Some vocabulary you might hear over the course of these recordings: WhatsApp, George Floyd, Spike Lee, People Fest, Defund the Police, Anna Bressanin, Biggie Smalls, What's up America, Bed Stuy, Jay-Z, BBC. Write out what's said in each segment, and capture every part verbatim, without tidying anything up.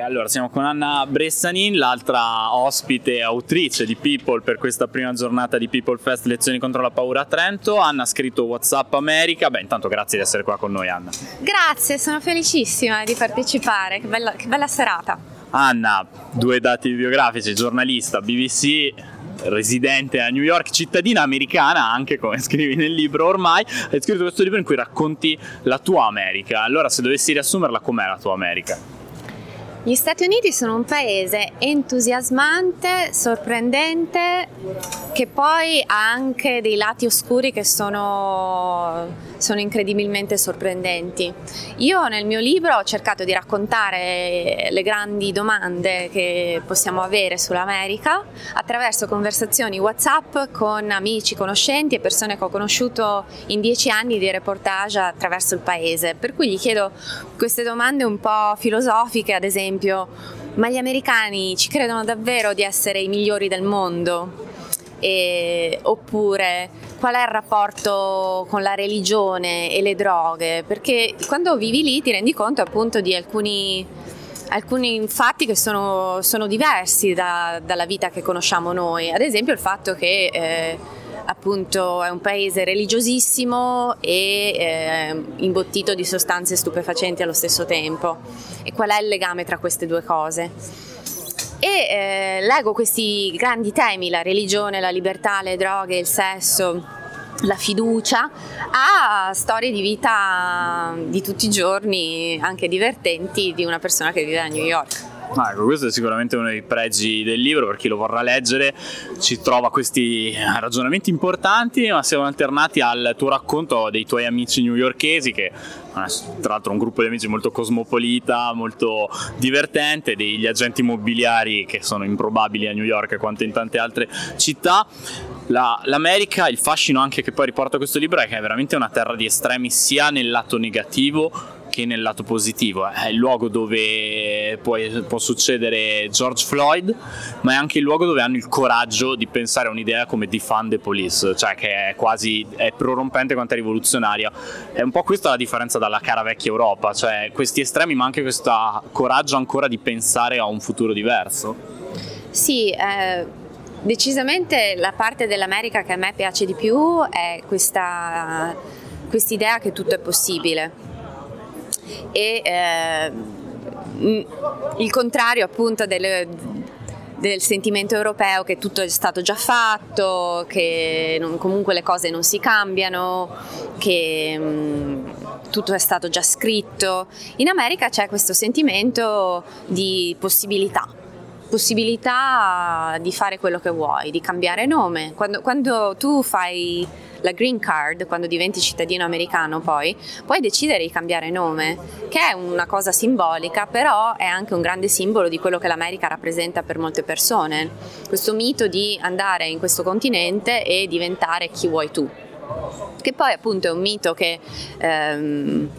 Allora, siamo con Anna Bressanin, l'altra ospite e autrice di People per questa prima giornata di People Fest, lezioni contro la paura a Trento. Anna ha scritto What's up America. Beh, intanto grazie di essere qua con noi, Anna. Grazie, sono felicissima di partecipare, che bella, che bella serata. Anna, due dati biografici, giornalista, B B C, residente a New York, cittadina americana anche, come scrivi nel libro ormai. Hai scritto questo libro in cui racconti la tua America. Allora, se dovessi riassumerla, com'è la tua America? Gli Stati Uniti sono un paese entusiasmante, sorprendente, che poi ha anche dei lati oscuri che sono, sono incredibilmente sorprendenti. Io nel mio libro ho cercato di raccontare le grandi domande che possiamo avere sull'America attraverso conversazioni WhatsApp con amici, conoscenti e persone che ho conosciuto in dieci anni di reportage attraverso il paese. Per cui gli chiedo queste domande un po' filosofiche, ad esempio, ma gli americani ci credono davvero di essere i migliori del mondo? E, oppure qual è il rapporto con la religione e le droghe? Perché quando vivi lì ti rendi conto appunto di alcuni, alcuni fatti che sono, sono diversi da, dalla vita che conosciamo noi. Ad esempio il fatto che eh, appunto è un paese religiosissimo e eh, imbottito di sostanze stupefacenti allo stesso tempo. E qual è il legame tra queste due cose? E eh, leggo questi grandi temi, la religione, la libertà, le droghe, il sesso, la fiducia, a storie di vita di tutti i giorni, anche divertenti, di una persona che vive a New York. Ah, ecco, questo è sicuramente uno dei pregi del libro, per chi lo vorrà leggere ci trova questi ragionamenti importanti, ma siamo alternati al tuo racconto dei tuoi amici newyorkesi, che tra l'altro è un gruppo di amici molto cosmopolita, molto divertente, degli agenti immobiliari che sono improbabili a New York quanto in tante altre città. La, L'America, il fascino anche che poi riporta questo libro è che è veramente una terra di estremi sia nel lato negativo che nel lato positivo. È il luogo dove può, può succedere George Floyd, ma è anche il luogo dove hanno il coraggio di pensare a un'idea come Defund the Police, cioè che è quasi è prorompente quanto è rivoluzionaria. È un po' questa la differenza dalla cara vecchia Europa, cioè questi estremi ma anche questo coraggio ancora di pensare a un futuro diverso. Sì, eh, decisamente la parte dell'America che a me piace di più è questa quest'idea che tutto è possibile. E eh, il contrario appunto del, del sentimento europeo che tutto è stato già fatto, che non, comunque le cose non si cambiano, che mh, tutto è stato già scritto. In America c'è questo sentimento di possibilità, possibilità di fare quello che vuoi, di cambiare nome. Quando, quando tu fai la green card, quando diventi cittadino americano, poi puoi decidere di cambiare nome, che è una cosa simbolica, però è anche un grande simbolo di quello che l'America rappresenta per molte persone, questo mito di andare in questo continente e diventare chi vuoi tu, che poi appunto è un mito che ehm,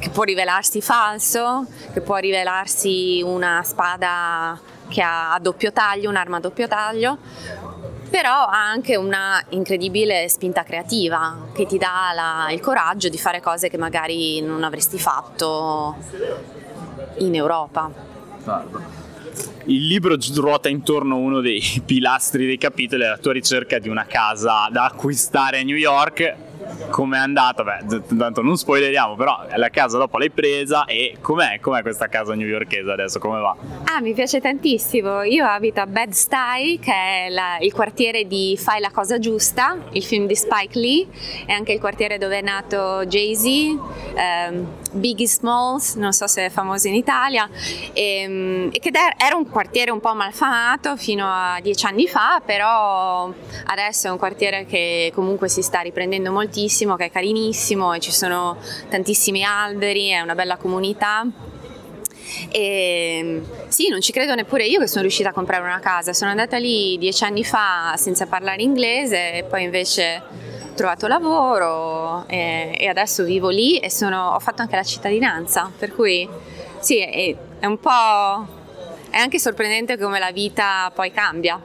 che può rivelarsi falso, che può rivelarsi una spada che ha a doppio taglio, un'arma a doppio taglio, però ha anche una incredibile spinta creativa che ti dà la, il coraggio di fare cose che magari non avresti fatto in Europa. Certo. Il libro ruota intorno a uno dei pilastri dei capitoli, la tua ricerca di una casa da acquistare a New York. Com'è andata? Beh, tanto non spoileriamo, però la casa dopo l'hai presa. E com'è, com'è questa casa newyorkese adesso? Come va? Ah, mi piace tantissimo. Io abito a Bed Stuy, che è la, il quartiere di Fai la cosa giusta, il film di Spike Lee. È anche il quartiere dove è nato Jay-Z, ehm, Biggie Smalls, non so se è famoso in Italia, e, e che era un quartiere un po' malfamato fino a dieci anni fa, però adesso è un quartiere che comunque si sta riprendendo moltissimo, che è carinissimo e ci sono tantissimi alberi, è una bella comunità. E sì, non ci credo neppure io che sono riuscita a comprare una casa. Sono andata lì dieci anni fa senza parlare inglese e poi invece ho trovato lavoro e, e adesso vivo lì e sono, ho fatto anche la cittadinanza, per cui sì, è, è un po' è anche sorprendente come la vita poi cambia.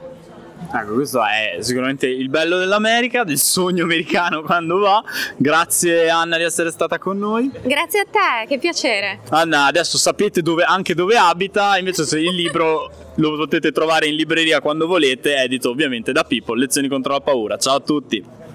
Ecco, questo è sicuramente il bello dell'America, del sogno americano quando va. Grazie Anna di essere stata con noi. Grazie a te, che piacere. Anna, adesso sapete dove, anche dove abita, invece se il libro lo potete trovare in libreria quando volete, edito ovviamente da People, Lezioni contro la paura. Ciao a tutti.